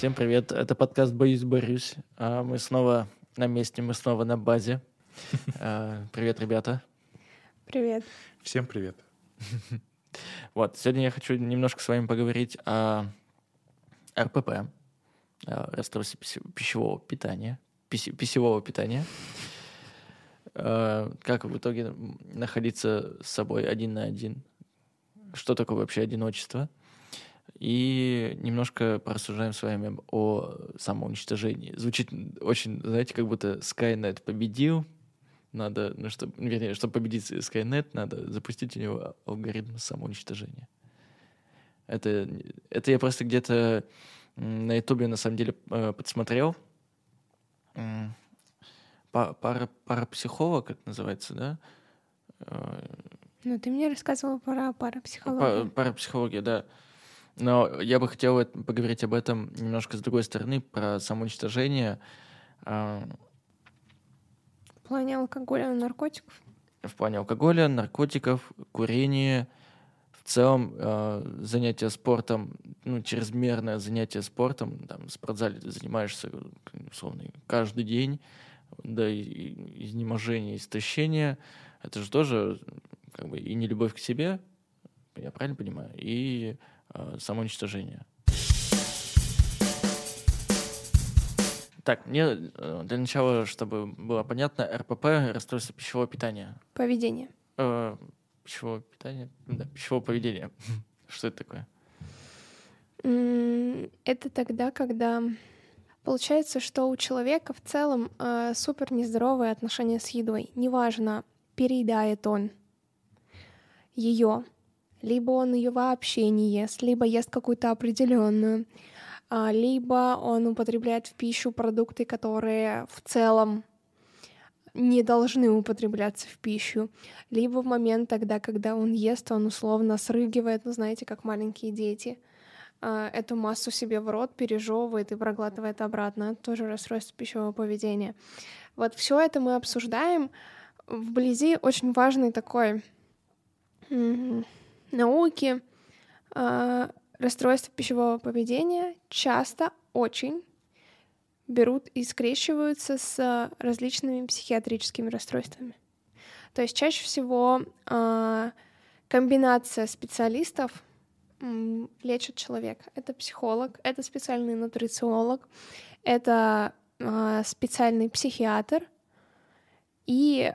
Всем привет, это подкаст «Боюсь-борюсь». Мы снова на месте, мы снова на базе. Привет, ребята. Привет. Всем привет. Вот, сегодня я хочу немножко с вами поговорить о РПП, расстройстве пищевого питания. Как в итоге находиться с собой один на один. Что такое вообще одиночество? И немножко порассуждаем с вами о самоуничтожении. Звучит очень, знаете, как будто Skynet победил. Надо, чтобы победить Skynet, надо запустить у него алгоритм самоуничтожения. Это я просто где-то на Ютубе, на самом деле, подсмотрел. Парапсихолог, это называется, да? Ну, ты мне рассказывал про парапсихологию. Парапсихология, да. Но я бы хотел поговорить об этом немножко с другой стороны, про самоуничтожение. В плане алкоголя, наркотиков? В плане алкоголя, наркотиков, курения. В целом занятия спортом, чрезмерное занятие спортом. Там, в спортзале ты занимаешься, условно, каждый день. Да, и изнеможение, истощение. Это же тоже как бы и нелюбовь к себе, я правильно понимаю, и самоуничтожение. Так, мне для начала, чтобы было понятно, РПП — расстройство пищевого питания. Поведение. Пищевого питания? Да, пищевого поведения. Что это такое? Это тогда, когда... Получается, что у человека в целом супер нездоровые отношения с едой. Неважно, переедает он ее, либо он ее вообще не ест, либо ест какую-то определенную, либо он употребляет в пищу продукты, которые в целом не должны употребляться в пищу, либо в момент тогда, когда он ест, он условно срыгивает, как маленькие дети. Эту массу себе в рот пережевывает и проглатывает обратно. Это тоже расстройство пищевого поведения. Вот все это мы обсуждаем. Вблизи очень важной такой науки расстройства пищевого поведения часто очень берут и скрещиваются с различными психиатрическими расстройствами. То есть чаще всего комбинация специалистов лечит человека. Это психолог, это специальный нутрициолог, это специальный психиатр. И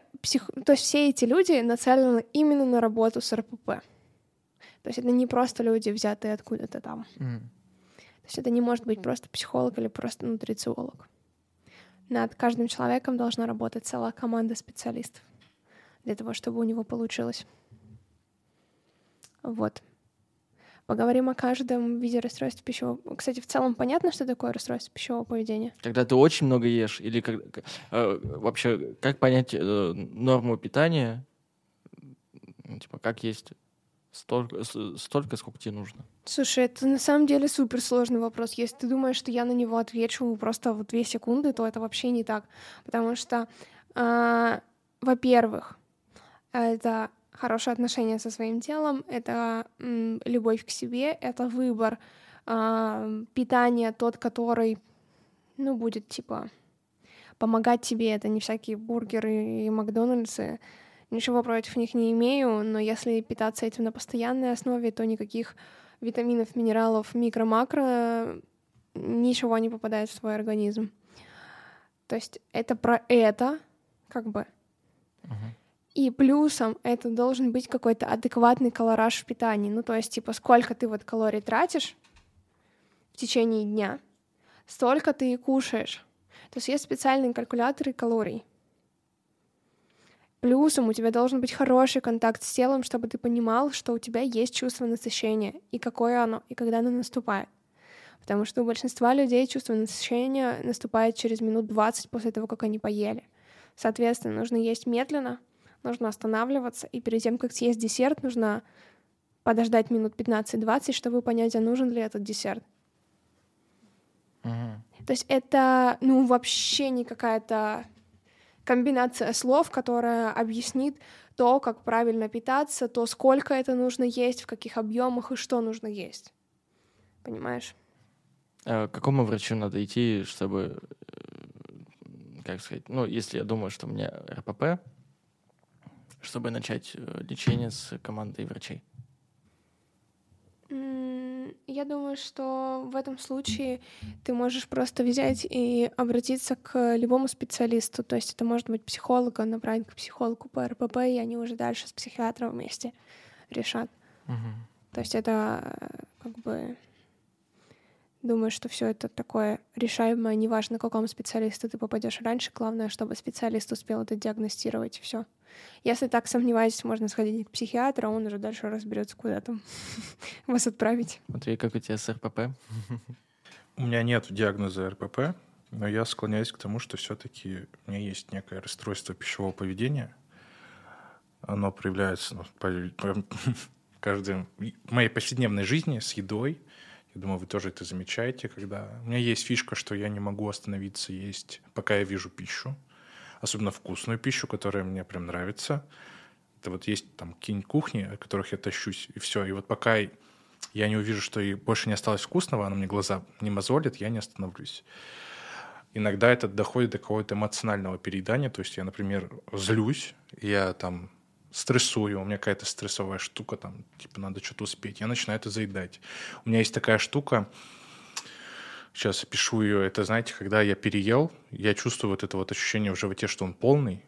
то есть все эти люди нацелены именно на работу с РПП. То есть это не просто люди, взятые откуда-то там. То есть это не может быть просто психолог или просто нутрициолог. Над каждым человеком должна работать целая команда специалистов для того, чтобы у него получилось. Вот. Поговорим о каждом виде расстройства пищевого... Кстати, в целом понятно, что такое расстройство пищевого поведения? Когда ты очень много ешь, или вообще, как понять норму питания? Как есть столько, сколько тебе нужно? Слушай, это на самом деле суперсложный вопрос. Если ты думаешь, что я на него отвечу просто в 2 секунды, то это вообще не так. Потому что, во-первых, это... Хорошие отношения со своим телом — это любовь к себе, это выбор питания, тот, который, будет, помогать тебе. Это не всякие бургеры и Макдональдсы. Ничего против них не имею, но если питаться этим на постоянной основе, то никаких витаминов, минералов, микро-макро, ничего не попадает в твой организм. То есть это про это, И плюсом это должен быть какой-то адекватный колораж в питании. Сколько ты калорий тратишь в течение дня, столько ты и кушаешь. То есть есть специальные калькуляторы калорий. Плюсом у тебя должен быть хороший контакт с телом, чтобы ты понимал, что у тебя есть чувство насыщения, и какое оно, и когда оно наступает. Потому что у большинства людей чувство насыщения наступает через минут 20 после того, как они поели. Соответственно, нужно есть медленно, нужно останавливаться, и перед тем, как съесть десерт, нужно подождать минут 15-20, чтобы понять, а нужен ли этот десерт. То есть это, вообще не какая-то комбинация слов, которая объяснит то, как правильно питаться, то, сколько это нужно есть, в каких объемах и что нужно есть. Понимаешь? К какому врачу надо идти, чтобы, как сказать, ну, если я думаю, что у меня РПП, чтобы начать лечение с командой врачей? Я думаю, что в этом случае ты можешь просто взять и обратиться к любому специалисту. То есть это может быть психолог, он направит к психологу по РПП, и они уже дальше с психиатром вместе решат. Угу. То есть это как бы... Думаю, что все это такое решаемое, неважно, к какому специалисту ты попадешь раньше. Главное, чтобы специалист успел это диагностировать, и все. Если так сомневаетесь, можно сходить к психиатру, а он уже дальше разберется, куда там вас отправить. Матвей, как у тебя с РПП? У меня нет диагноза РПП, но я склоняюсь к тому, что все-таки у меня есть некое расстройство пищевого поведения. Оно проявляется в моей повседневной жизни с едой. Я думаю, вы тоже это замечаете, когда... У меня есть фишка, что я не могу остановиться есть, пока я вижу пищу. Особенно вкусную пищу, которая мне прям нравится. Это вот есть там какие-нибудь кухни, о которых я тащусь, и все. И вот пока я не увижу, что и больше не осталось вкусного, она мне глаза не мозолит, я не остановлюсь. Иногда это доходит до какого-то эмоционального переедания. То есть я, например, злюсь, я там... стрессую, у меня какая-то стрессовая штука, там, типа, надо что-то успеть, я начинаю это заедать. У меня есть такая штука, сейчас опишу ее, это, знаете, когда я переел, я чувствую вот это вот ощущение в животе, что он полный,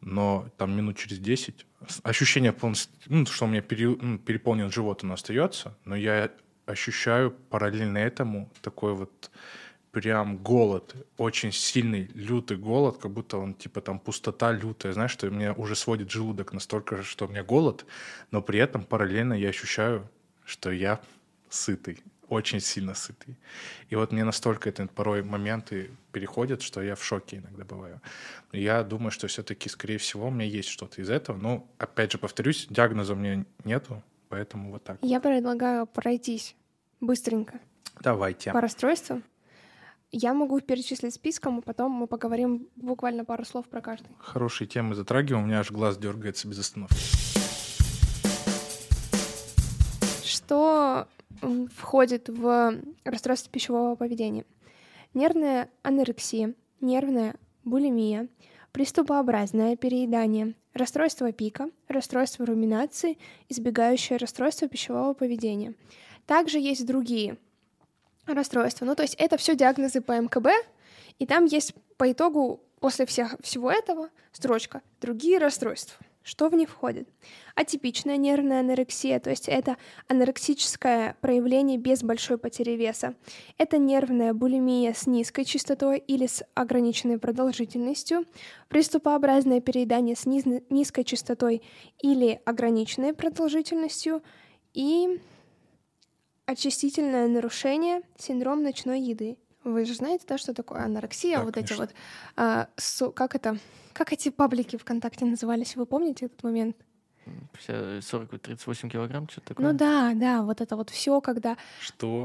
но там минут через 10 ощущение полностью, ну, что у меня переполнен живот, оно остается, но я ощущаю параллельно этому такой вот прям голод, очень сильный, лютый голод, как будто он типа там пустота лютая, знаешь, что меня уже сводит желудок настолько, что у меня голод, но при этом параллельно я ощущаю, что я сытый, очень сильно сытый. И вот мне настолько это порой моменты переходят, что я в шоке иногда бываю. Я думаю, что все-таки, скорее всего, у меня есть что-то из этого, но, опять же, повторюсь, диагноза у меня нету, поэтому вот так. Я предлагаю пройтись быстренько. Давайте. По расстройствам. Я могу перечислить списком, а потом мы поговорим буквально пару слов про каждый. Хорошие темы затрагиваем, у меня аж глаз дергается без остановки. Что входит в расстройство пищевого поведения? Нервная анорексия, нервная булимия, приступообразное переедание, расстройство пика, расстройство руминации, избегающее расстройство пищевого поведения. Также есть другие расстройства. Ну, то есть это все диагнозы по МКБ, и там есть по итогу после всего этого строчка «Другие расстройства». Что в них входит? Атипичная нервная анорексия, то есть это анорексическое проявление без большой потери веса. Это нервная булимия с низкой частотой или с ограниченной продолжительностью, приступообразное переедание с низкой частотой или ограниченной продолжительностью и... очистительное нарушение, синдром ночной еды. Вы же знаете, да, что такое анорексия? Да, вот конечно. Эти вот... Как эти паблики ВКонтакте назывались? Вы помните этот момент? 40-38 килограмм, что-то такое? Ну да, вот это вот все, когда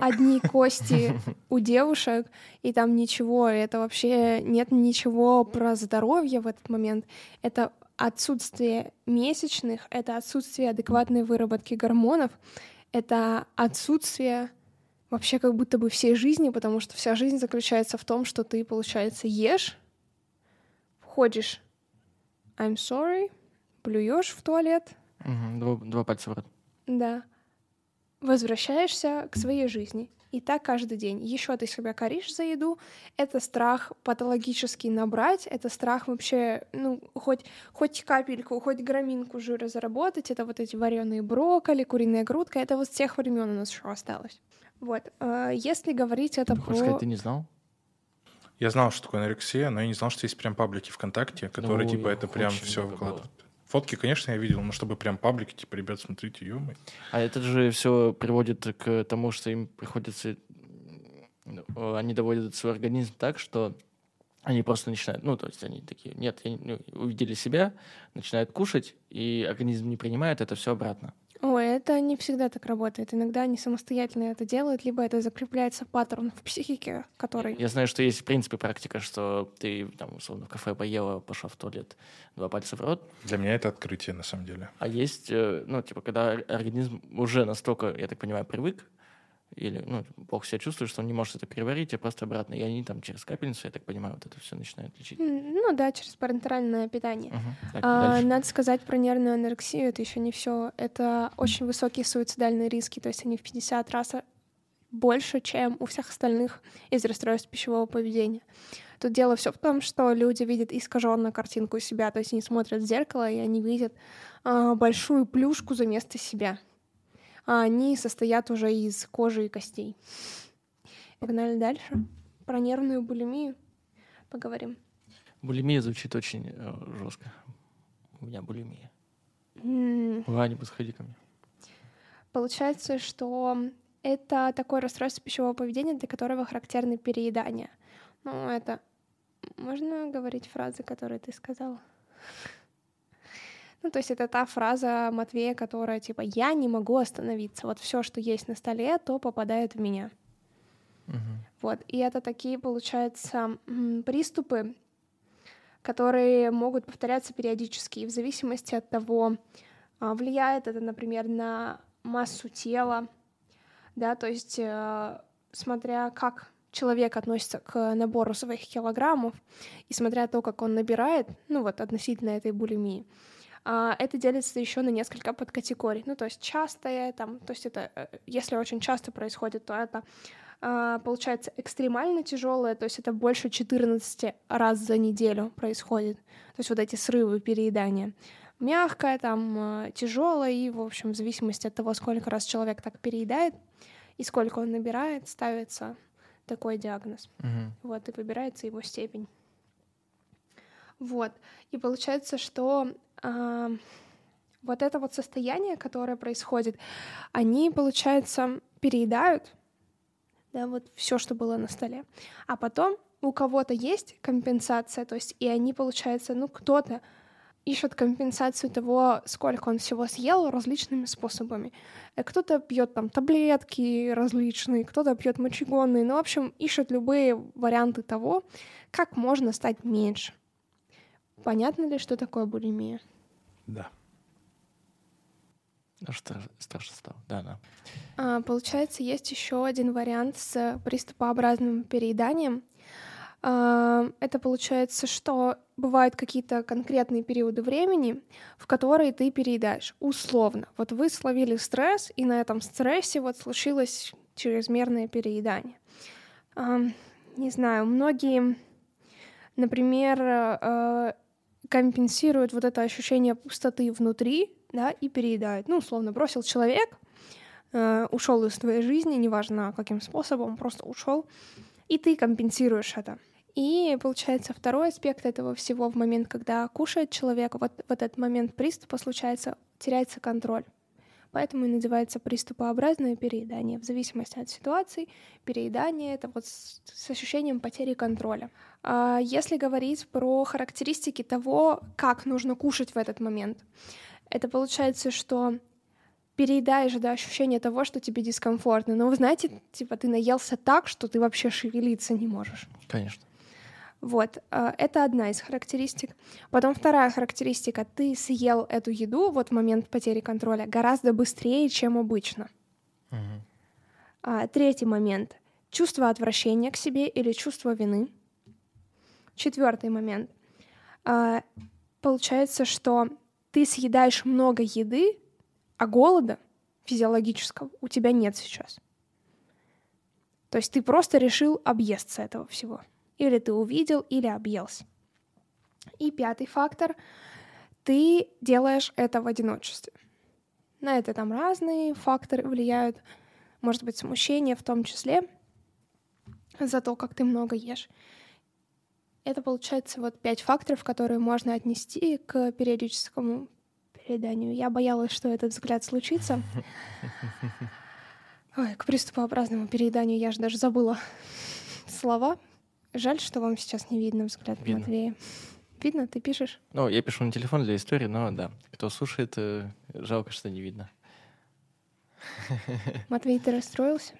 одни кости у девушек, и там ничего, это вообще нет ничего про здоровье в этот момент. Это отсутствие месячных, это отсутствие адекватной выработки гормонов, это отсутствие вообще как будто бы всей жизни, потому что вся жизнь заключается в том, что ты, получается, ешь, входишь I'm sorry, плюешь в туалет. Угу, два пальца в рот. Да. Возвращаешься к своей жизни. И так каждый день. Еще ты себя коришь за еду. Это страх патологически набрать, это страх вообще, ну, хоть капельку, хоть граминку жира заработать. Это вот эти вареные брокколи, куриная грудка. Это вот с тех времен у нас еще осталось. Вот. Если говорить это про... Хочешь сказать, ты не знал? Я знал, что такое анорексия, но я не знал, что есть прям паблики ВКонтакте, которые, ну, типа, это прям все выкладывают. Фотки, конечно, я видел, но чтобы прям паблики, типа, ребят, смотрите, ё-моё. А это же все приводит к тому, что им приходится... Они доводят свой организм так, что они просто начинают... Ну, то есть они такие, нет, увидели себя, начинают кушать, и организм не принимает это все обратно. Ой, это не всегда так работает. Иногда они самостоятельно это делают, либо это закрепляется паттерн в психике, который... Я знаю, что есть, в принципе, практика, что ты, там, условно, в кафе поела, пошла в туалет, два пальца в рот. Для меня это открытие, на самом деле. А есть, ну, типа, когда организм уже настолько, я так понимаю, привык, Или, ну, плохо себя чувствует, что он не может это переварить, и просто обратно. И они там через капельницу, я так понимаю, вот это все начинают лечить. Ну да, через парентеральное питание. Угу. Так, надо сказать про нервную анорексию, это еще не все. Это очень высокие суицидальные риски, то есть они в 50 раз больше, чем у всех остальных из расстройств пищевого поведения. Тут дело все в том, что люди видят искаженную картинку себя, то есть они смотрят в зеркало, и они видят большую плюшку за место себя. А они состоят уже из кожи и костей. Погнали дальше. Про нервную булимию поговорим. Булимия звучит очень жестко. У меня булимия. Ваня, подходи ко мне. Получается, что это такое расстройство пищевого поведения, для которого характерны переедания. Ну, это... Можно говорить фразы, которые ты сказала? Ну, то есть это та фраза Матвея, которая типа «я не могу остановиться, вот все, что есть на столе, то попадает в меня». Угу. Вот, и это такие, получается, приступы, которые могут повторяться периодически, и в зависимости от того, влияет это, например, на массу тела, да, то есть смотря как человек относится к набору своих килограммов, и смотря то, как он набирает, ну вот относительно этой булимии, это делится еще на несколько подкатегорий. Ну, то есть частое, там, то есть это, если очень часто происходит, то это получается экстремально тяжелое, то есть это больше 14 раз за неделю происходит. То есть вот эти срывы, переедания. Мягкое, там, тяжелое, и, в общем, в зависимости от того, сколько раз человек так переедает и сколько он набирает, ставится такой диагноз. Угу. Вот, и выбирается его степень. Вот. И получается, что вот это вот состояние, которое происходит, они, получается, переедают, да, вот все, что было на столе. А потом у кого-то есть компенсация, то есть и они, получается, ну, кто-то ищет компенсацию того, сколько он всего съел, различными способами. Кто-то пьет там таблетки различные, кто-то пьет мочегонные, ну, в общем, ищет любые варианты того, как можно стать меньше. Понятно ли, что такое булимия? Да. Ну что, старше стал. Да. Получается, есть еще один вариант с приступообразным перееданием. Это получается, что бывают какие-то конкретные периоды времени, в которые ты переедаешь. Условно. Вот вы словили стресс, и на этом стрессе вот случилось чрезмерное переедание. Не знаю, многие, например, компенсирует вот это ощущение пустоты внутри, да, и переедает. Ну, условно, бросил человек, ушел из твоей жизни, неважно каким способом, просто ушел, и ты компенсируешь это. И получается второй аспект этого всего в момент, когда кушает человек, вот в этот момент приступа случается, теряется контроль. Поэтому и называется приступообразное переедание. В зависимости от ситуации, переедание — это вот с ощущением потери контроля. Если говорить про характеристики того, как нужно кушать в этот момент, это получается, что переедаешь до ощущения того, что тебе дискомфортно. Но вы знаете, типа ты наелся так, что ты вообще шевелиться не можешь. Конечно. Вот, это одна из характеристик. Потом вторая характеристика. Ты съел эту еду, вот в момент потери контроля, гораздо быстрее, чем обычно. Угу. Третий момент. Чувство отвращения к себе или чувство вины. Четвертый момент. Получается, что ты съедаешь много еды, а голода физиологического у тебя нет сейчас. То есть ты просто решил объесться этого всего. Или ты увидел, или объелся. И пятый фактор. Ты делаешь это в одиночестве. На это там разные факторы влияют. Может быть, смущение в том числе за то, как ты много ешь. Это, получается, вот 5 факторов, которые можно отнести к периодическому перееданию. Я боялась, что этот взгляд случится. Ой, к приступообразному перееданию я же даже забыла слова. Жаль, что вам сейчас не видно взгляд Матвея. Видно? Ты пишешь? Ну, я пишу на телефон для истории, но да. Кто слушает, жалко, что не видно. Матвей, ты расстроился?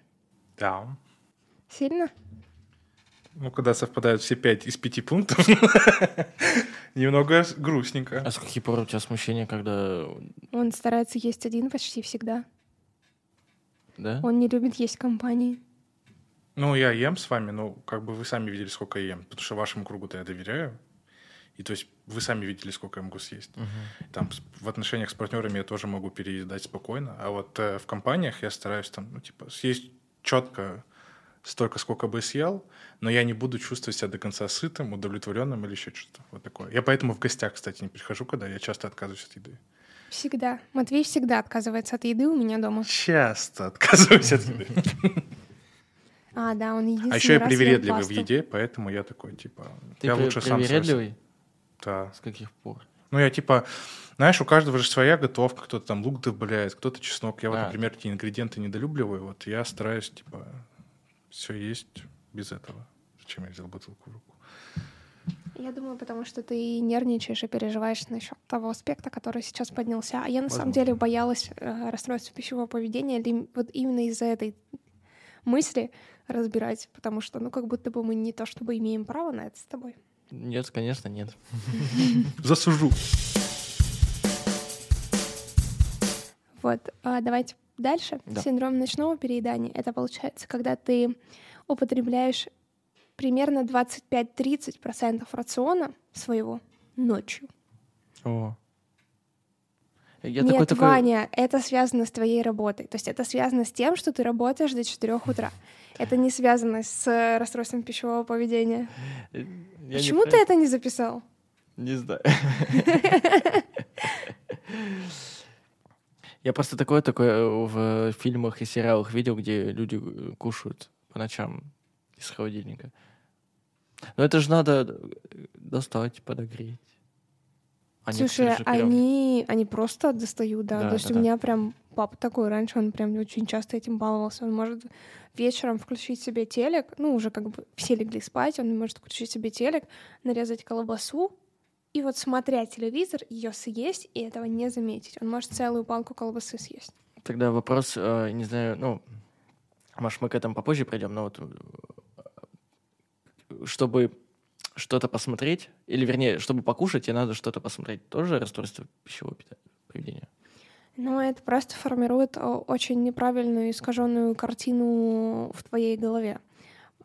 Да. Сильно? Ну, когда совпадают все 5 из 5 пунктов, немного грустненько. А с каких пор у тебя смущение, когда... Он старается есть один почти всегда. Да? Он не любит есть в компании. Ну, я ем с вами, но как бы вы сами видели, сколько я ем. Потому что вашему кругу-то я доверяю. И то есть вы сами видели, сколько я могу съесть. Там в отношениях с партнерами я тоже могу переедать спокойно. А вот в компаниях я стараюсь там, ну, типа, съесть четко столько, сколько бы съел, но я не буду чувствовать себя до конца сытым, удовлетворенным или еще что-то. Вот такое. Я поэтому в гостях, кстати, не прихожу, когда я часто отказываюсь от еды. Всегда. Матвей всегда отказывается от еды у меня дома. Часто отказываюсь от еды. А, да, он единственный. А еще я привередливый в еде, поэтому я такой, типа... Ты привередливый? Да. С каких пор? Ну, я типа... Знаешь, у каждого же своя готовка. Кто-то там лук добавляет, кто-то чеснок. Я вот, например, эти ингредиенты недолюбливаю. Вот я стараюсь, типа, все есть без этого. Зачем я взял бутылку в руку? Я думаю, потому что ты нервничаешь и переживаешь насчет того аспекта, который сейчас поднялся. А я, на самом деле, боялась расстройства пищевого поведения или вот именно из-за этой мысли разбирать, потому что, ну, как будто бы мы не то чтобы имеем право на это с тобой. Нет, конечно, нет. Засужу. Вот, давайте дальше. Да. Синдром ночного переедания. Это получается, когда ты употребляешь примерно 25-30% рациона своего ночью. О. Я нет, такой... Ваня, это связано с твоей работой. То есть это связано с тем, что ты работаешь до 4 утра. Это не связано с расстройством пищевого поведения. Я почему ты это не записал? Не знаю. Я просто такое в фильмах и сериалах видел, где люди кушают по ночам из холодильника. Но это же надо достать, подогреть. Слушай, они просто достают, да. То есть у меня прям папа такой раньше, он прям очень часто этим баловался. Он может вечером включить себе телек, ну, уже как бы все легли спать, он может включить себе телек, нарезать колбасу и вот смотря телевизор, ее съесть и этого не заметить. Он может целую палку колбасы съесть. Тогда вопрос, не знаю, ну, может, мы к этому попозже придем, но вот чтобы... что-то посмотреть, или, вернее, чтобы покушать, и надо что-то посмотреть. Тоже расстройство пищевого поведения? Ну, это просто формирует очень неправильную, искаженную картину в твоей голове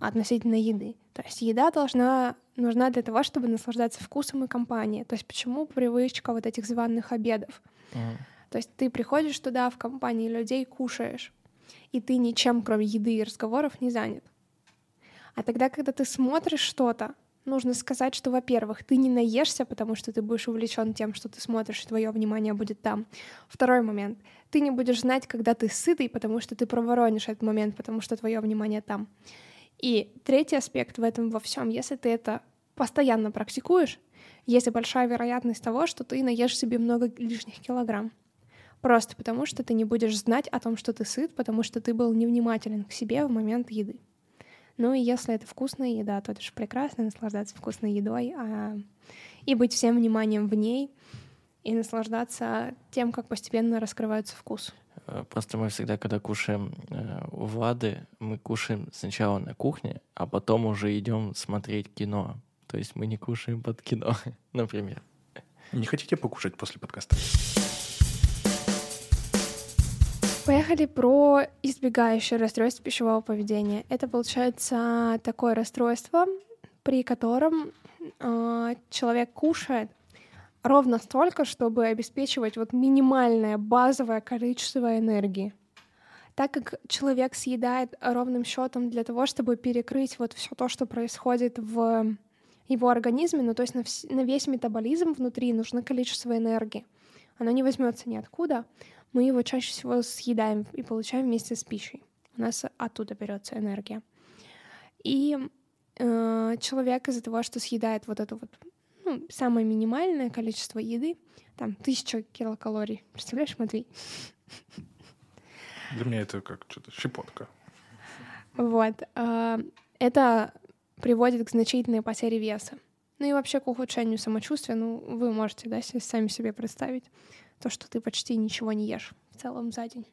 относительно еды. То есть еда нужна для того, чтобы наслаждаться вкусом и компанией. То есть почему привычка вот этих званых обедов? То есть ты приходишь туда в компании людей, кушаешь, и ты ничем, кроме еды и разговоров, не занят. А тогда, когда ты смотришь что-то, нужно сказать, что, во-первых, ты не наешься, потому что ты будешь увлечен тем, что ты смотришь, и твое внимание будет там. Второй момент. Ты не будешь знать, когда ты сытый, потому что ты проворонишь этот момент, потому что твое внимание там. И третий аспект в этом во всем. Если ты это постоянно практикуешь, есть большая вероятность того, что ты наешь себе много лишних килограмм. Просто потому что ты не будешь знать о том, что ты сыт, потому что ты был невнимателен к себе в момент еды. Ну и если это вкусная еда, то это же прекрасно наслаждаться вкусной едой и быть всем вниманием в ней и наслаждаться тем, как постепенно раскрывается вкус. Просто мы всегда, когда кушаем у Влады, мы кушаем сначала на кухне, а потом уже идем смотреть кино. То есть мы не кушаем под кино, например. Не хотите покушать после подкаста? Поехали про избегающее расстройство пищевого поведения. Это, получается, такое расстройство, при котором человек кушает ровно столько, чтобы обеспечивать вот минимальное базовое количество энергии. Так как человек съедает ровным счетом для того, чтобы перекрыть вот все то, что происходит в его организме, ну то есть на весь метаболизм внутри нужно количество энергии. Оно не возьмется ниоткуда. Мы его чаще всего съедаем и получаем вместе с пищей. У нас оттуда берется энергия. И человек из-за того, что съедает вот это вот, ну, самое минимальное количество еды, там 1000 килокалорий. Представляешь, Матвей? Для меня это как что-то щепотка. Вот. Это приводит к значительной потере веса. Ну и вообще к ухудшению самочувствия. Ну, вы можете, да, сами себе представить. То, что ты почти ничего не ешь в целом за день.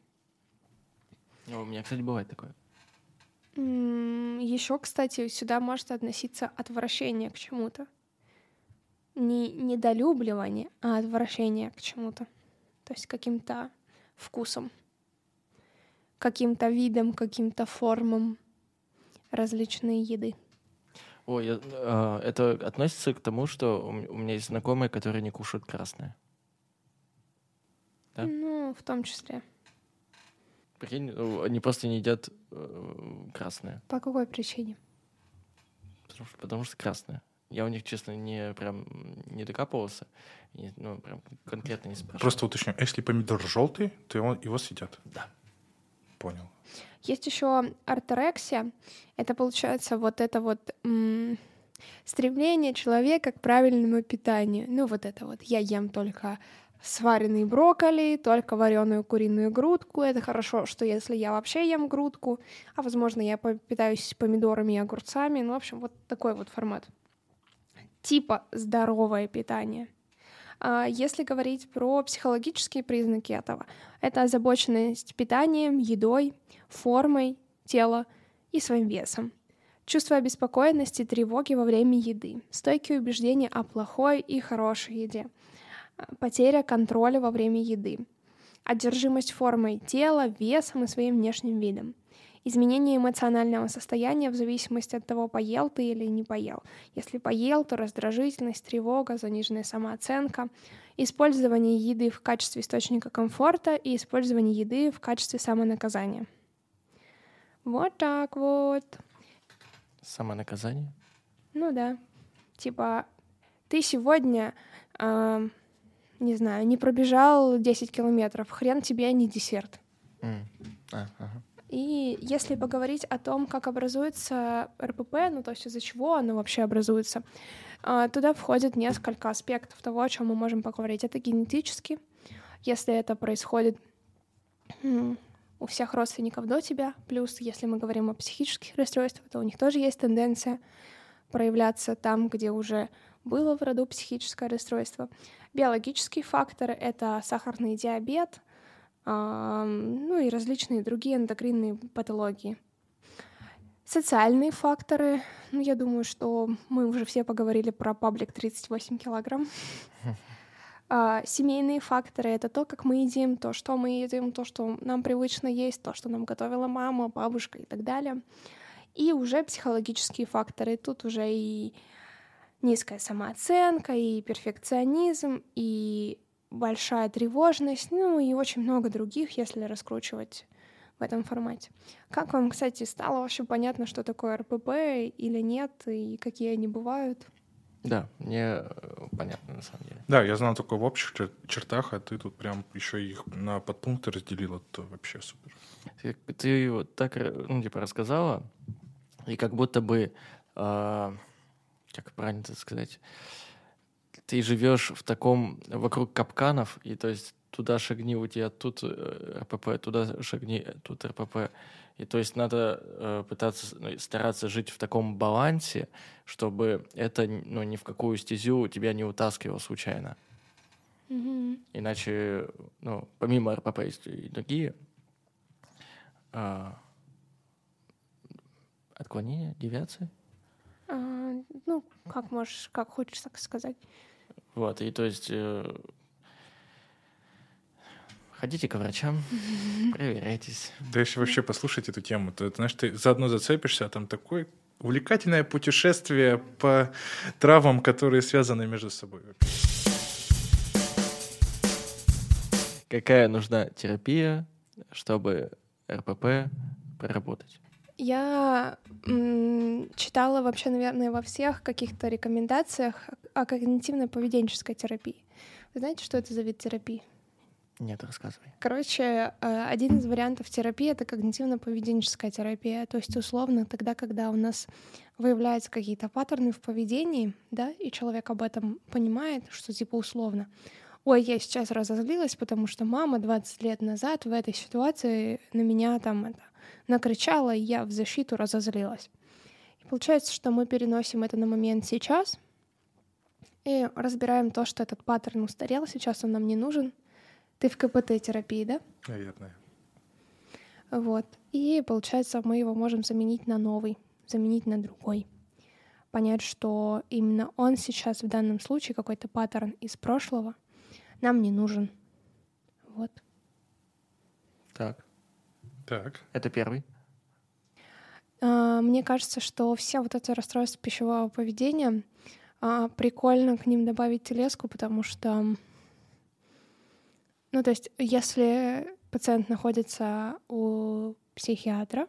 Ну, у меня, кстати, бывает такое. Еще, кстати, сюда может относиться отвращение к чему-то. Не недолюбливание, а отвращение к чему-то. То есть каким-то вкусом. каким-то видам, каким-то формам различные еды. Ой, это относится к тому, что у меня есть знакомые, которые не кушают красное. Да? Ну, в том числе. Прикинь, они просто не едят красное. По какой причине? Потому что красное. Я у них, честно, не докапывался. Прям конкретно не спрашивал. Просто уточню. Если помидор желтый, то его съедят. Да. Понял. Есть еще орторексия. Это, получается, стремление человека к правильному питанию. Я ем только сваренный брокколи, только вареную куриную грудку. Это хорошо, что если я вообще ем грудку, а, возможно, я питаюсь помидорами и огурцами. Ну, в общем, вот такой вот формат. Типа здоровое питание. Если говорить про психологические признаки этого, это озабоченность питанием, едой, формой тела и своим весом, чувство обеспокоенности и тревоги во время еды, стойкие убеждения о плохой и хорошей еде, потеря контроля во время еды, одержимость формой тела, весом и своим внешним видом, изменение эмоционального состояния в зависимости от того, поел ты или не поел. Если поел, то раздражительность, тревога, заниженная самооценка, использование еды в качестве источника комфорта и использование еды в качестве самонаказания. Вот так вот. Самонаказание? Ну да. Типа ты сегодня, не пробежал 10 километров, хрен тебе, не десерт. И если поговорить о том, как образуется РПП, из-за чего оно вообще образуется, туда входит несколько аспектов того, о чем мы можем поговорить. Это генетически, если это происходит у всех родственников до тебя, плюс если мы говорим о психических расстройствах, то у них тоже есть тенденция проявляться там, где уже было в роду психическое расстройство. Биологические факторы — это сахарный диабет, и различные другие эндокринные патологии. Социальные факторы. Я думаю, что мы уже все поговорили про паблик 38 килограмм. Семейные факторы — это то, как мы едим, то, что мы едим, то, что нам привычно есть, то, что нам готовила мама, бабушка и так далее. И уже психологические факторы. Тут уже и низкая самооценка, и перфекционизм, и большая тревожность, и очень много других, если раскручивать в этом формате. Как вам, кстати, стало вообще понятно, что такое РПП или нет, и какие они бывают? Да, мне понятно, на самом деле. Да, я знал только в общих чертах, а ты тут прям еще их на подпункты разделила, то вообще супер. Ты вот так, рассказала, и как будто бы, как правильно это сказать, ты живешь в таком, вокруг капканов, и то есть туда шагни, у тебя тут РПП, туда шагни, тут РПП. И то есть надо стараться жить в таком балансе, чтобы это ни в какую стезю тебя не утаскивало случайно. Mm-hmm. Иначе, помимо РПП есть и другие. Отклонения, девиации? Как можешь, как хочешь, так сказать. Вот, и то есть ходите к врачам, проверяйтесь. Да еще вообще послушайте эту тему. Ты заодно зацепишься, а там такое увлекательное путешествие по травмам, которые связаны между собой. Какая нужна терапия, чтобы РПП проработать? Я читала вообще, наверное, во всех каких-то рекомендациях о когнитивно-поведенческой терапии. Вы знаете, что это за вид терапии? Нет, рассказывай. Короче, один из вариантов терапии — это когнитивно-поведенческая терапия. То есть, условно, тогда, когда у нас выявляются какие-то паттерны в поведении, да, и человек об этом понимает, что типа условно. Ой, я сейчас разозлилась, потому что мама 20 лет назад в этой ситуации на меня накричала, и я в защиту разозлилась. И получается, что мы переносим это на момент сейчас и разбираем то, что этот паттерн устарел, сейчас он нам не нужен. Ты в КПТ-терапии, да? Наверное. Вот. И получается, мы его можем заменить на новый, заменить на другой. Понять, что именно он сейчас в данном случае, какой-то паттерн из прошлого, нам не нужен. Вот. Так. Так. Это первый. Мне кажется, что все вот эти расстройства пищевого поведения, прикольно к ним добавить телеску, потому что... Ну, то есть, если пациент находится у психиатра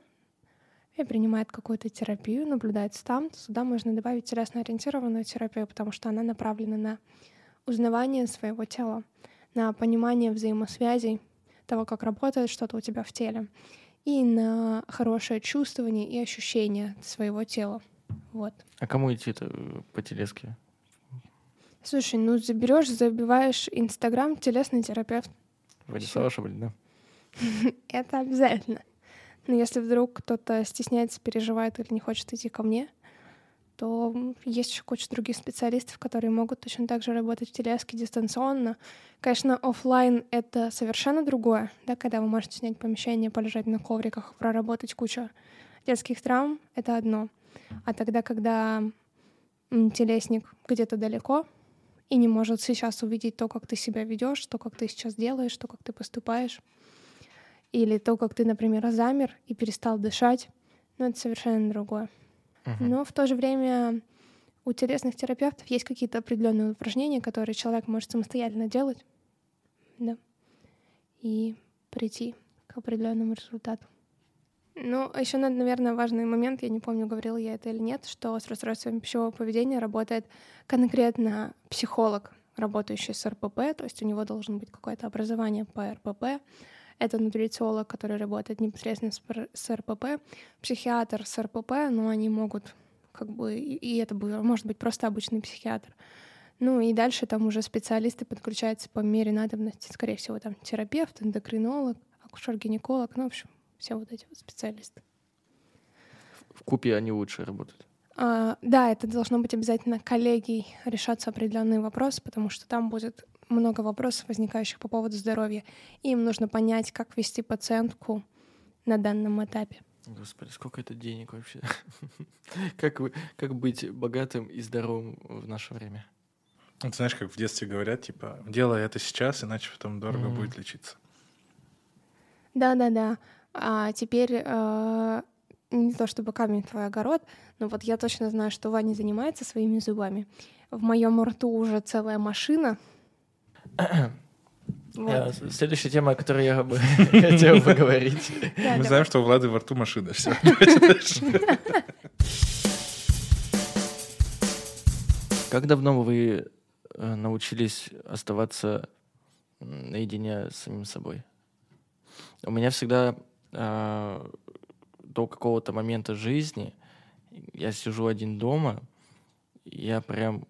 и принимает какую-то терапию, наблюдается там, то сюда можно добавить телесно-ориентированную терапию, потому что она направлена на узнавание своего тела, на понимание взаимосвязей, того, как работает что-то у тебя в теле, и на хорошее чувствование и ощущение своего тела. Вот. А кому идти-то по телеске? Слушай, ну заберешь, забиваешь Инстаграм, телесный терапевт. Владислава Шаблина. Это обязательно. Но если вдруг кто-то стесняется, переживает или не хочет идти ко мне, то есть еще куча других специалистов, которые могут точно так же работать в телеске дистанционно. Конечно, офлайн это совершенно другое, да, когда вы можете снять помещение, полежать на ковриках, проработать кучу детских травм, это одно. А тогда, когда телесник где-то далеко и не может сейчас увидеть то, как ты себя ведешь, то, как ты сейчас делаешь, то, как ты поступаешь, или то, как ты, например, замер и перестал дышать, ну, это совершенно другое. Но в то же время у телесных терапевтов есть какие-то определенные упражнения, которые человек может самостоятельно делать, да, и прийти к определенному результату. Ну, еще, наверное, важный момент, я не помню, говорила я это или нет, что с расстройствами пищевого поведения работает конкретно психолог, работающий с РПП, то есть у него должно быть какое-то образование по РПП. Это нутрициолог, который работает непосредственно с РПП, психиатр с РПП, но они могут, как бы, и это может быть просто обычный психиатр. Ну и дальше там уже специалисты подключаются по мере надобности, скорее всего, там терапевт, эндокринолог, акушер-гинеколог, ну, в общем, все вот эти вот специалисты. Вкупе они лучше работают? Да, это должно быть обязательно коллегией, решаться определенные вопросы, потому что там будет много вопросов, возникающих по поводу здоровья. И им нужно понять, как вести пациентку на данном этапе. Господи, сколько это денег вообще? Как быть богатым и здоровым в наше время? Ты знаешь, как в детстве говорят, типа, делай это сейчас, иначе потом дорого будет лечиться. Да-да-да. А теперь не то чтобы камень в твой огород, но вот я точно знаю, что Ваня занимается своими зубами. В моем рту уже целая машина. Вот. Следующая тема, о которой я хотел поговорить. Мы знаем, что у Влады во рту машина. Все. Как давно вы научились оставаться наедине с самим собой? У меня всегда до какого-то момента жизни я сижу один дома, я прям...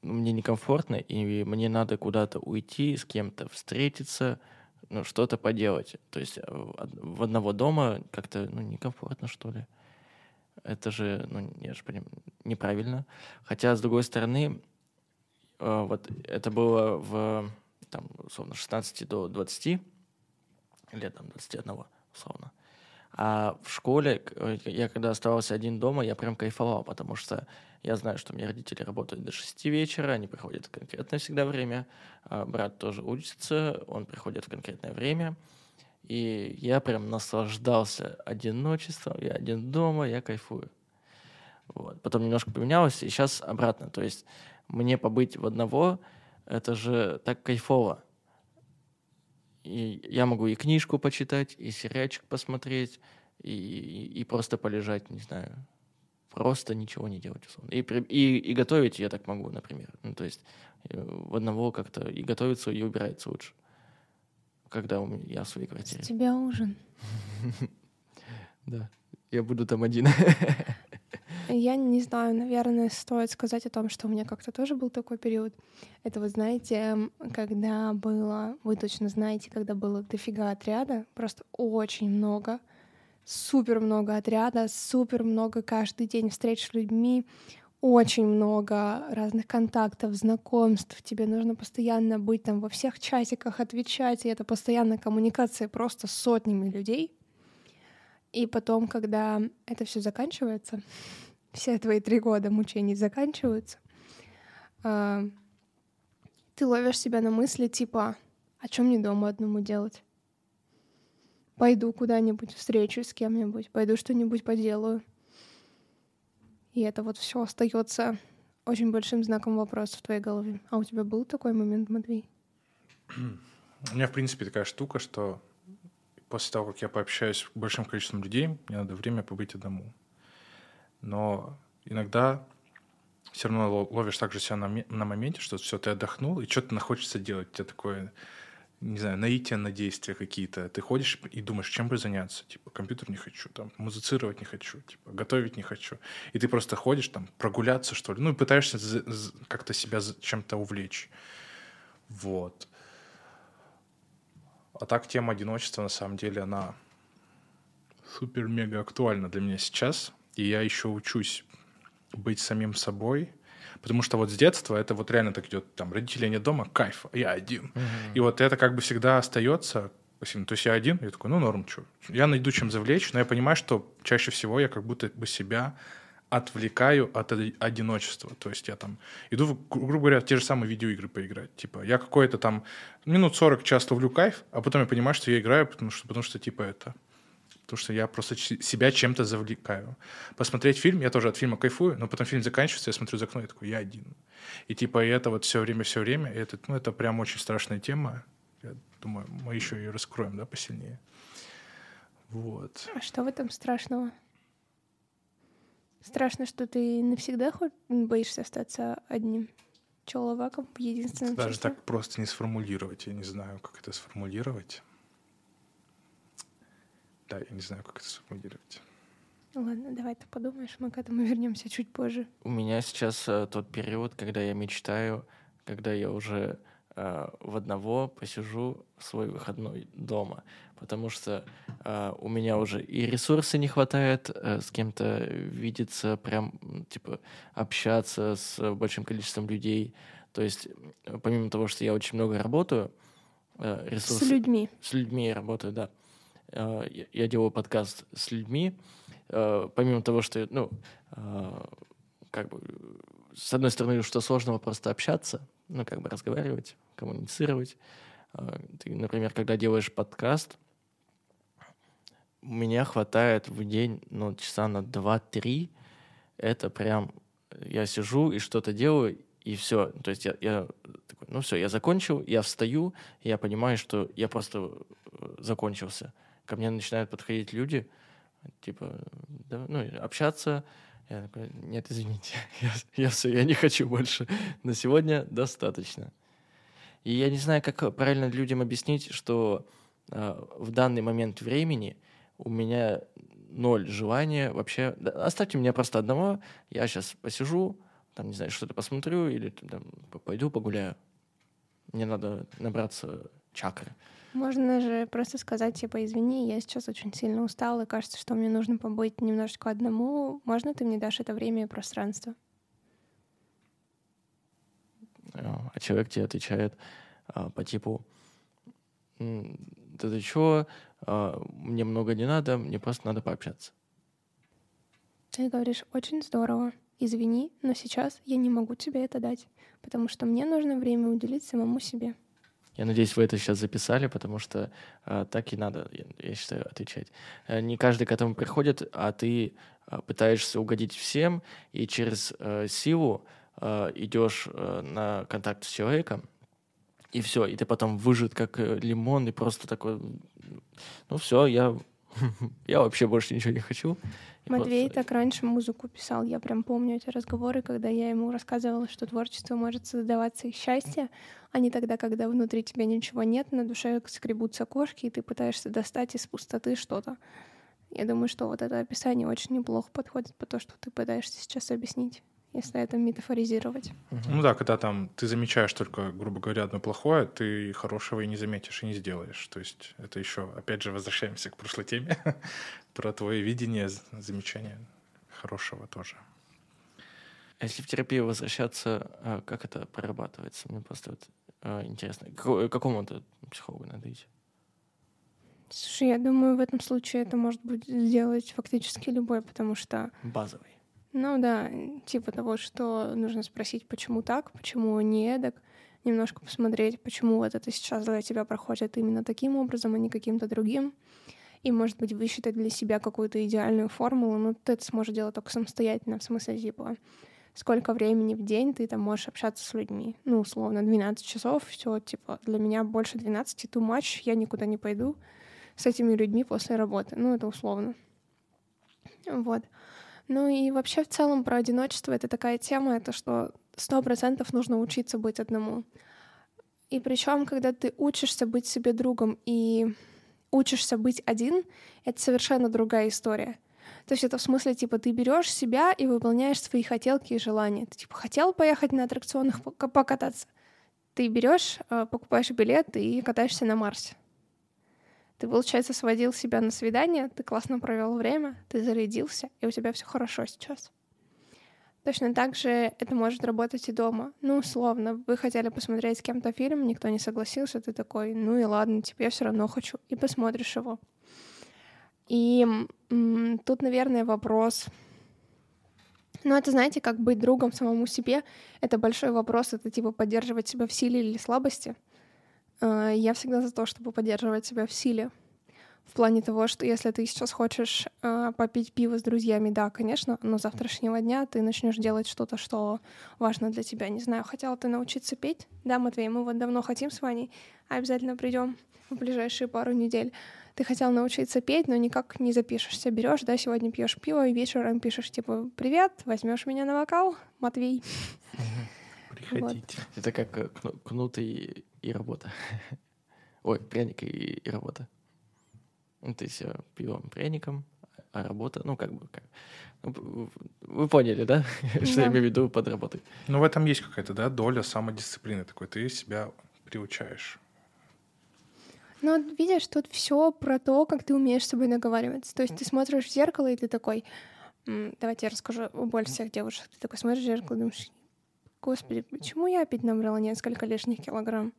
Мне некомфортно, и мне надо куда-то уйти, с кем-то встретиться, ну, что-то поделать. То есть в одного дома как-то некомфортно, что ли. Это же, я же понимаю, неправильно. Хотя, с другой стороны, вот это было в, там, условно, 16 до 20, лет, там, 21, условно. А в школе, я когда оставался один дома, я прям кайфовал, потому что я знаю, что у меня родители работают до 6 вечера, они приходят в конкретное всегда время, брат тоже учится, он приходит в конкретное время, и я прям наслаждался одиночеством, я один дома, я кайфую. Вот. Потом немножко поменялось, и сейчас обратно, то есть мне побыть в одного, это же так кайфово. И я могу и книжку почитать, и сериальчик посмотреть, и просто полежать, не знаю. Просто ничего не делать, условно. И готовить я так могу, например. Ну, то есть в одного как-то и готовится, и убирается лучше. Когда я в своей квартире. У тебя ужин. Да, я буду там один. Я не знаю, наверное, стоит сказать о том, что у меня как-то тоже был такой период. Это вот, знаете, когда было... Вы точно знаете, когда было дофига отряда, просто очень много, супер много отряда, супер много каждый день встреч с людьми, очень много разных контактов, знакомств. Тебе нужно постоянно быть там во всех чатиках, отвечать, и это постоянная коммуникация просто с сотнями людей. И потом, когда это все заканчивается... Все твои 3 года мучений заканчиваются. Ты ловишь себя на мысли, типа, о чем мне дома одному делать? Пойду куда-нибудь, встречусь с кем-нибудь, пойду что-нибудь поделаю. И это вот все остается очень большим знаком вопроса в твоей голове. А у тебя был такой момент, Матвей? У меня, в принципе, такая штука, что после того, как я пообщаюсь с большим количеством людей, мне надо время побыть одному. Но иногда все равно ловишь также себя на моменте, что все, ты отдохнул, и что-то хочется делать. У тебя такое, не знаю, наитие на действия какие-то. Ты ходишь и думаешь, чем бы заняться. Типа, компьютер не хочу, там, музицировать не хочу, типа, готовить не хочу. И ты просто ходишь, там, прогуляться, что ли. Ну, и пытаешься как-то себя чем-то увлечь. Вот. А так тема одиночества, на самом деле, она супер-мега актуальна для меня сейчас. И я еще учусь быть самим собой, потому что вот с детства это вот реально так идет, там, родителей нет дома, кайф, я один. И вот это как бы всегда остается, то есть я один, я такой, ну норм, что, я найду чем завлечь, но я понимаю, что чаще всего я как будто бы себя отвлекаю от одиночества, то есть я там иду, грубо говоря, в те же самые видеоигры поиграть, типа я какой-то там минут 40 час ловлю кайф, а потом я понимаю, что я играю, потому что типа это... Потому что я просто себя чем-то завлекаю. Посмотреть фильм, я тоже от фильма кайфую, но потом фильм заканчивается, я смотрю за окно, я такой, я один. И типа это вот все время, это прям очень страшная тема. Я думаю, мы еще ее раскроем, да, посильнее. Вот. А что в этом страшного? Страшно, что ты навсегда боишься остаться одним человеком, единственным. Даже так просто не сформулировать, я не знаю, как это сформулировать. Да, я не знаю, как это сформулировать. Ладно, давай ты подумаешь, мы к этому вернемся чуть позже. У меня сейчас тот период, когда я мечтаю, когда я уже в одного посижу в свой выходной дома, потому что у меня уже и ресурсы не хватает с кем-то видеться, прям типа общаться с большим количеством людей. То есть помимо того, что я очень много работаю, ресурсы... С людьми я работаю, да. Я делаю подкаст с людьми, помимо того, что, ну, как бы, с одной стороны, что сложного просто общаться, ну, как бы разговаривать, коммуницировать. Ты, например, когда делаешь подкаст, у меня хватает в день, ну, часа на 2-3, это прям, я сижу и что-то делаю, и все. То есть я такой, ну, все, я закончил, я встаю, я понимаю, что я просто закончился. Ко мне начинают подходить люди, типа, да, ну, общаться. Я такой, нет, извините, я все, я не хочу больше. На сегодня достаточно. И я не знаю, как правильно людям объяснить, что в данный момент времени у меня ноль желания вообще... Да, оставьте меня просто одного, я сейчас посижу, там, не знаю, что-то посмотрю или там, пойду погуляю. Мне надо набраться чакры. Можно же просто сказать, типа, извини, я сейчас очень сильно устала, и кажется, что мне нужно побыть немножечко одному. Можно ты мне дашь это время и пространство? А человек тебе отвечает по типу, да ты чё, мне много не надо, мне просто надо пообщаться. Ты говоришь, очень здорово, извини, но сейчас я не могу тебе это дать, потому что мне нужно время уделить самому себе. Я надеюсь, вы это сейчас записали, потому что так и надо, я считаю, отвечать. Не каждый к этому приходит, а ты пытаешься угодить всем, и через силу идешь на контакт с человеком, и все, и ты потом выжат как лимон, и просто такой, ну все, я вообще больше ничего не хочу. Матвей так раньше музыку писал. Я прям помню эти разговоры, когда я ему рассказывала, что творчество может создаваться из счастья, а не тогда, когда внутри тебя ничего нет, на душе скребутся кошки, и ты пытаешься достать из пустоты что-то. Я думаю, что вот это описание очень неплохо подходит по то, что ты пытаешься сейчас объяснить, если это метафоризировать. Ну да, когда там ты замечаешь только, грубо говоря, одно плохое, ты хорошего и не заметишь, и не сделаешь. То есть это еще, опять же, возвращаемся к прошлой теме, про твое видение, замечание хорошего тоже. А если в терапию возвращаться, как это прорабатывается? Мне просто вот интересно. К какому-то психологу надо идти? Слушай, я думаю, в этом случае это может быть сделать фактически любой, потому что... Базовый. Ну да, типа того, что нужно спросить, почему так, почему не эдак, немножко посмотреть, почему вот это сейчас для тебя проходит именно таким образом, а не каким-то другим. и, может быть, высчитать для себя какую-то идеальную формулу, но ты это сможешь делать только самостоятельно, в смысле типа, сколько времени в день ты там можешь общаться с людьми. Ну, условно, 12 часов, все, типа, для меня больше 12, too much, я никуда не пойду с этими людьми после работы. Ну, это условно. Вот. Ну и вообще в целом про одиночество — это такая тема, это что 100% нужно учиться быть одному. И причем, когда ты учишься быть себе другом и учишься быть один, это совершенно другая история. То есть это в смысле, типа, ты берешь себя и выполняешь свои хотелки и желания. Ты, типа, хотел поехать на аттракционах покататься? Ты берешь, покупаешь билет и катаешься на Марсе. Ты, получается, сводил себя на свидание, ты классно провел время, ты зарядился, и у тебя все хорошо сейчас. Точно так же это может работать и дома. Ну, условно, вы хотели посмотреть с кем-то фильм, никто не согласился, ты такой, ну и ладно, типа я все равно хочу, и посмотришь его. И тут, наверное, вопрос... Ну, это, знаете, как быть другом самому себе, это большой вопрос, это типа поддерживать себя в силе или слабости. Я всегда за то, чтобы поддерживать себя в силе. В плане того, что если ты сейчас хочешь попить пиво с друзьями, да, конечно, но с завтрашнего дня ты начнешь делать что-то, что важно для тебя. Не знаю, хотела ты научиться петь? Да, Матвей, мы вот давно хотим с Ваней, обязательно придем в ближайшие пару недель. Ты хотел научиться петь, но никак не запишешься. Берешь, да, сегодня пьешь пиво, и вечером пишешь, типа, привет, возьмешь меня на вокал, Матвей? Приходите. Вот. Это как кнут и работа. Ой, пряник и работа. Ты себя пьем пряником, а работа, ну, как бы... Как... Вы поняли, да? Что я имею в виду под работой. Ну, в этом есть какая-то, да, доля самодисциплины такой. Ты себя приучаешь. Ну, видишь, тут все про то, как ты умеешь с собой договариваться. То есть ты смотришь в зеркало, и ты такой... Давайте я расскажу боль всех девушек. Ты такой смотришь в зеркало, думаешь, господи, почему я опять набрала несколько лишних килограмм?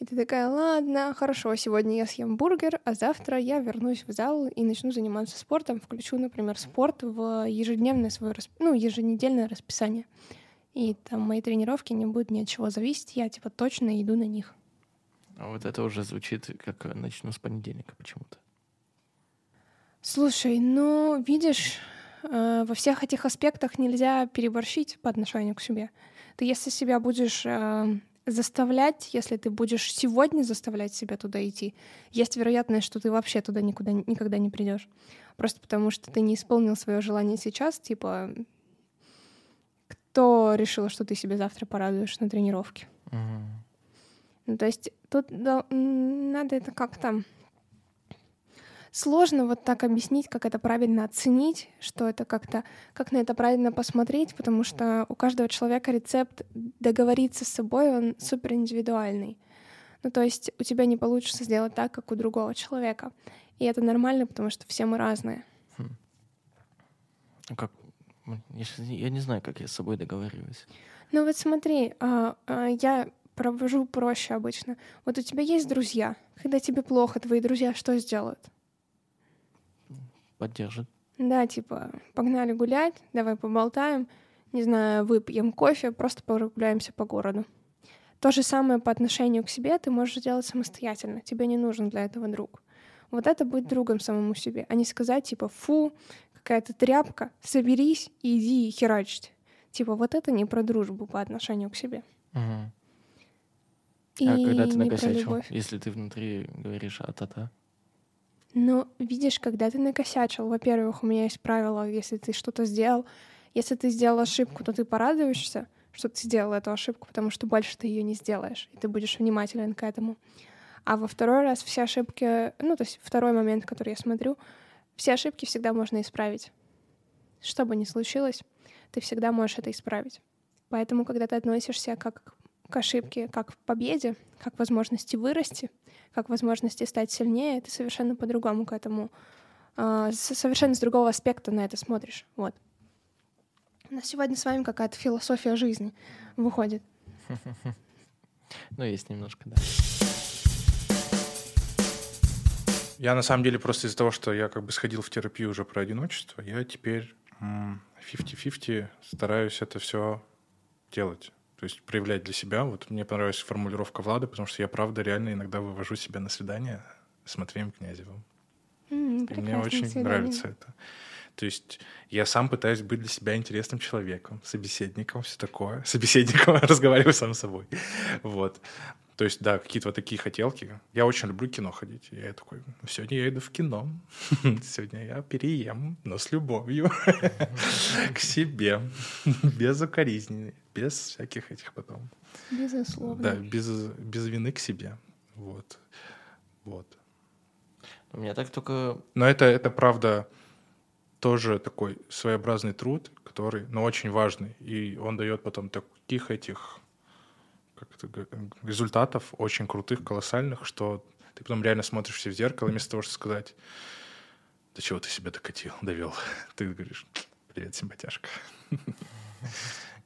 И ты такая, ладно, хорошо, сегодня я съем бургер, а завтра я вернусь в зал и начну заниматься спортом, включу, например, спорт в ежедневное свое, ну, еженедельное расписание. И там мои тренировки не будут ни от чего зависеть, я типа точно иду на них. А вот это уже звучит как начну с понедельника почему-то. Слушай, ну, видишь, во всех этих аспектах нельзя переборщить по отношению к себе. Ты если себя будешь... заставлять, если ты будешь сегодня заставлять себя туда идти, есть вероятность, что ты вообще туда никуда никогда не придешь. Просто потому что ты не исполнил свое желание сейчас, типа кто решил, что ты себя завтра порадуешь на тренировке? Ну, то есть тут да, надо это как-то сложно вот так объяснить, как это правильно оценить, что это как-то, как на это правильно посмотреть, потому что у каждого человека рецепт договориться с собой, он супериндивидуальный. Ну, то есть у тебя не получится сделать так, как у другого человека. И это нормально, потому что все мы разные. Как? Я не знаю, как я с собой договариваюсь. Ну вот смотри, я провожу проще обычно. Вот у тебя есть друзья. Когда тебе плохо, твои друзья что сделают? Поддержит. Да, типа, погнали гулять, давай поболтаем, не знаю, выпьем кофе, просто прогуляемся по городу. То же самое по отношению к себе ты можешь делать самостоятельно, тебе не нужен для этого друг. Вот это быть другом самому себе, а не сказать, типа, фу, какая-то тряпка, соберись и иди херачить. Типа, вот это не про дружбу по отношению к себе. Угу. И а когда ты накосячил, если ты внутри говоришь «а-та-та»? Но видишь, когда ты накосячил, во-первых, у меня есть правило, если ты что-то сделал, если ты сделал ошибку, то ты порадуешься, что ты сделал эту ошибку, потому что больше ты ее не сделаешь, и ты будешь внимателен к этому. А во второй раз все ошибки, ну, то есть второй момент, который я смотрю, все ошибки всегда можно исправить. Что бы ни случилось, ты всегда можешь это исправить. Поэтому, когда ты относишься как к ошибке, как к победе, как к возможности вырасти, как к возможности стать сильнее, ты совершенно по-другому к этому, совершенно с другого аспекта на это смотришь. Вот. У нас сегодня с вами какая-то философия жизни выходит. Ну, есть немножко, да. Я на самом деле просто из-за того, что я как бы сходил в терапию уже про одиночество, я теперь 50-50 стараюсь это все делать. То есть проявлять для себя. Вот мне понравилась формулировка Влада, потому что я, правда, реально иногда вывожу себя на свидание с Матвеем Князевым. Мне очень нравится это. То есть я сам пытаюсь быть для себя интересным человеком, собеседником, все такое. Собеседником разговариваю сам с собой. Вот. То есть, да, какие-то вот такие хотелки. Я очень люблю кино ходить. Я такой, сегодня я иду в кино. Сегодня я переем, но с любовью к себе. Без укоризненной, без всяких этих потом. Безусловно. Да, без вины к себе. Вот. Вот. У меня так только... Но это правда... тоже такой своеобразный труд, который, но очень важный. И он дает потом таких этих результатов очень крутых, колоссальных, что ты потом реально смотришься в зеркало, вместо того, чтобы сказать, до чего ты себя докатил, довел. Ты говоришь, привет, симпатяшка.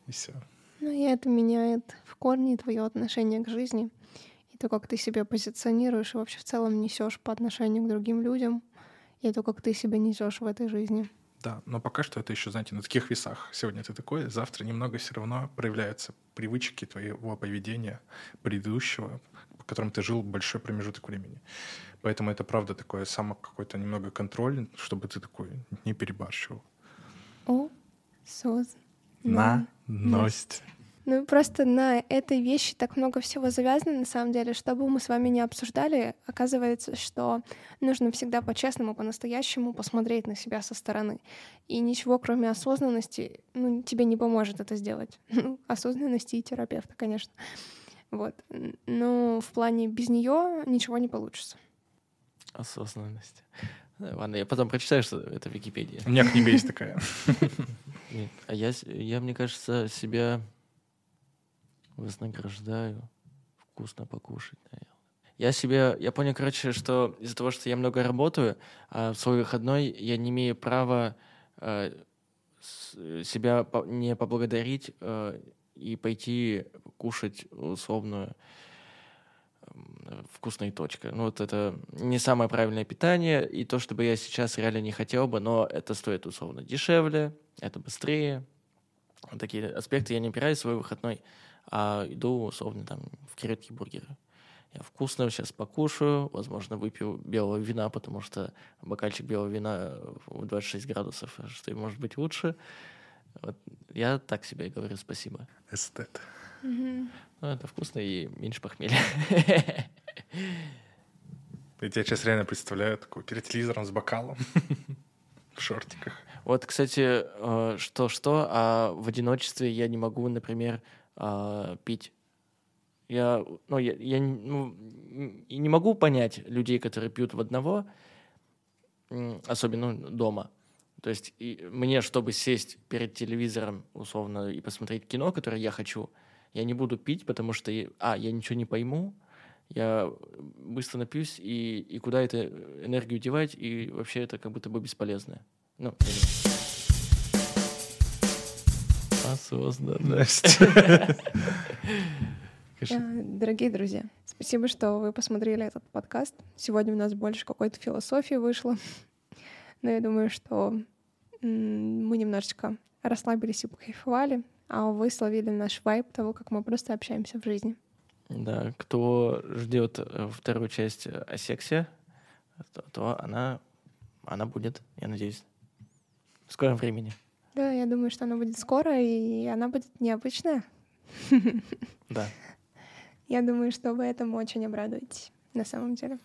И все. Ну и это меняет в корне твое отношение к жизни. И то, как ты себя позиционируешь и вообще в целом несешь по отношению к другим людям. И то, как ты себя несешь в этой жизни. Да, но пока что это еще, знаете, на таких весах. Сегодня ты такой, завтра немного все равно проявляются привычки твоего поведения предыдущего, по которым ты жил большой промежуток времени. Поэтому это, правда, такое само какой-то немного контроль, чтобы ты такой не перебарщивал. Осознанность. Ну, просто на этой вещи так много всего завязано, на самом деле. Что бы мы с вами ни обсуждали, оказывается, что нужно всегда по-честному, по-настоящему посмотреть на себя со стороны. И ничего, кроме осознанности, тебе не поможет это сделать. Осознанности и терапевта, конечно. Вот. Но в плане без нее ничего не получится. Осознанность. Ладно, я потом прочитаю, что это в Википедии. У меня книга есть такая. А я, мне кажется, себя... вознаграждаю. Вкусно покушать, наверное. Я понял, короче, что из-за того, что я много работаю, а в свой выходной я не имею права себя не поблагодарить и пойти кушать условную вкусную точку. Это не самое правильное питание, и то, что бы я сейчас реально не хотел бы, но это стоит условно дешевле, это быстрее. Вот такие аспекты я не опираюсь в свой выходной. А иду, условно, в креветки, бургеры. Я вкусно сейчас покушаю, возможно, выпью белого вина, потому что бокальчик белого вина в 26 градусов, что и может быть лучше. Вот я так себе и говорю спасибо. Эстет. Mm-hmm. Это вкусно и меньше похмелья. Я тебя сейчас реально представляю, такой перед телевизором с бокалом в шортиках. Вот, кстати, что-что, а в одиночестве я не могу, например, пить. Я не могу понять людей, которые пьют в одного, особенно дома. То есть мне, чтобы сесть перед телевизором, условно, и посмотреть кино, которое я хочу, я не буду пить, потому что я ничего не пойму, я быстро напьюсь, и куда эту энергию девать, и вообще это как будто бы бесполезно. Осознанность. Дорогие друзья, спасибо, что вы посмотрели этот подкаст. Сегодня у нас больше какой-то философии вышло. Но я думаю, что мы немножечко расслабились и покайфовали, а вы словили наш вайб того, как мы просто общаемся в жизни. Да, кто ждет вторую часть о сексе, то она будет, я надеюсь, в скором времени. Да, я думаю, что она будет скоро, и она будет необычная. Да. Я думаю, что вы этому очень обрадуетесь, на самом деле.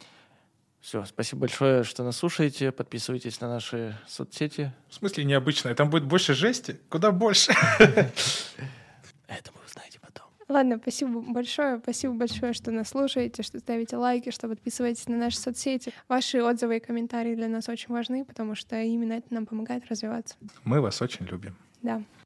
Все, спасибо большое, что нас слушаете. Подписывайтесь на наши соцсети. В смысле необычная? Там будет больше жести? Куда больше? Это вы узнаете потом. Ладно, спасибо большое, что нас слушаете, что ставите лайки, что подписываетесь на наши соцсети. Ваши отзывы и комментарии для нас очень важны, потому что именно это нам помогает развиваться. Мы вас очень любим. Да.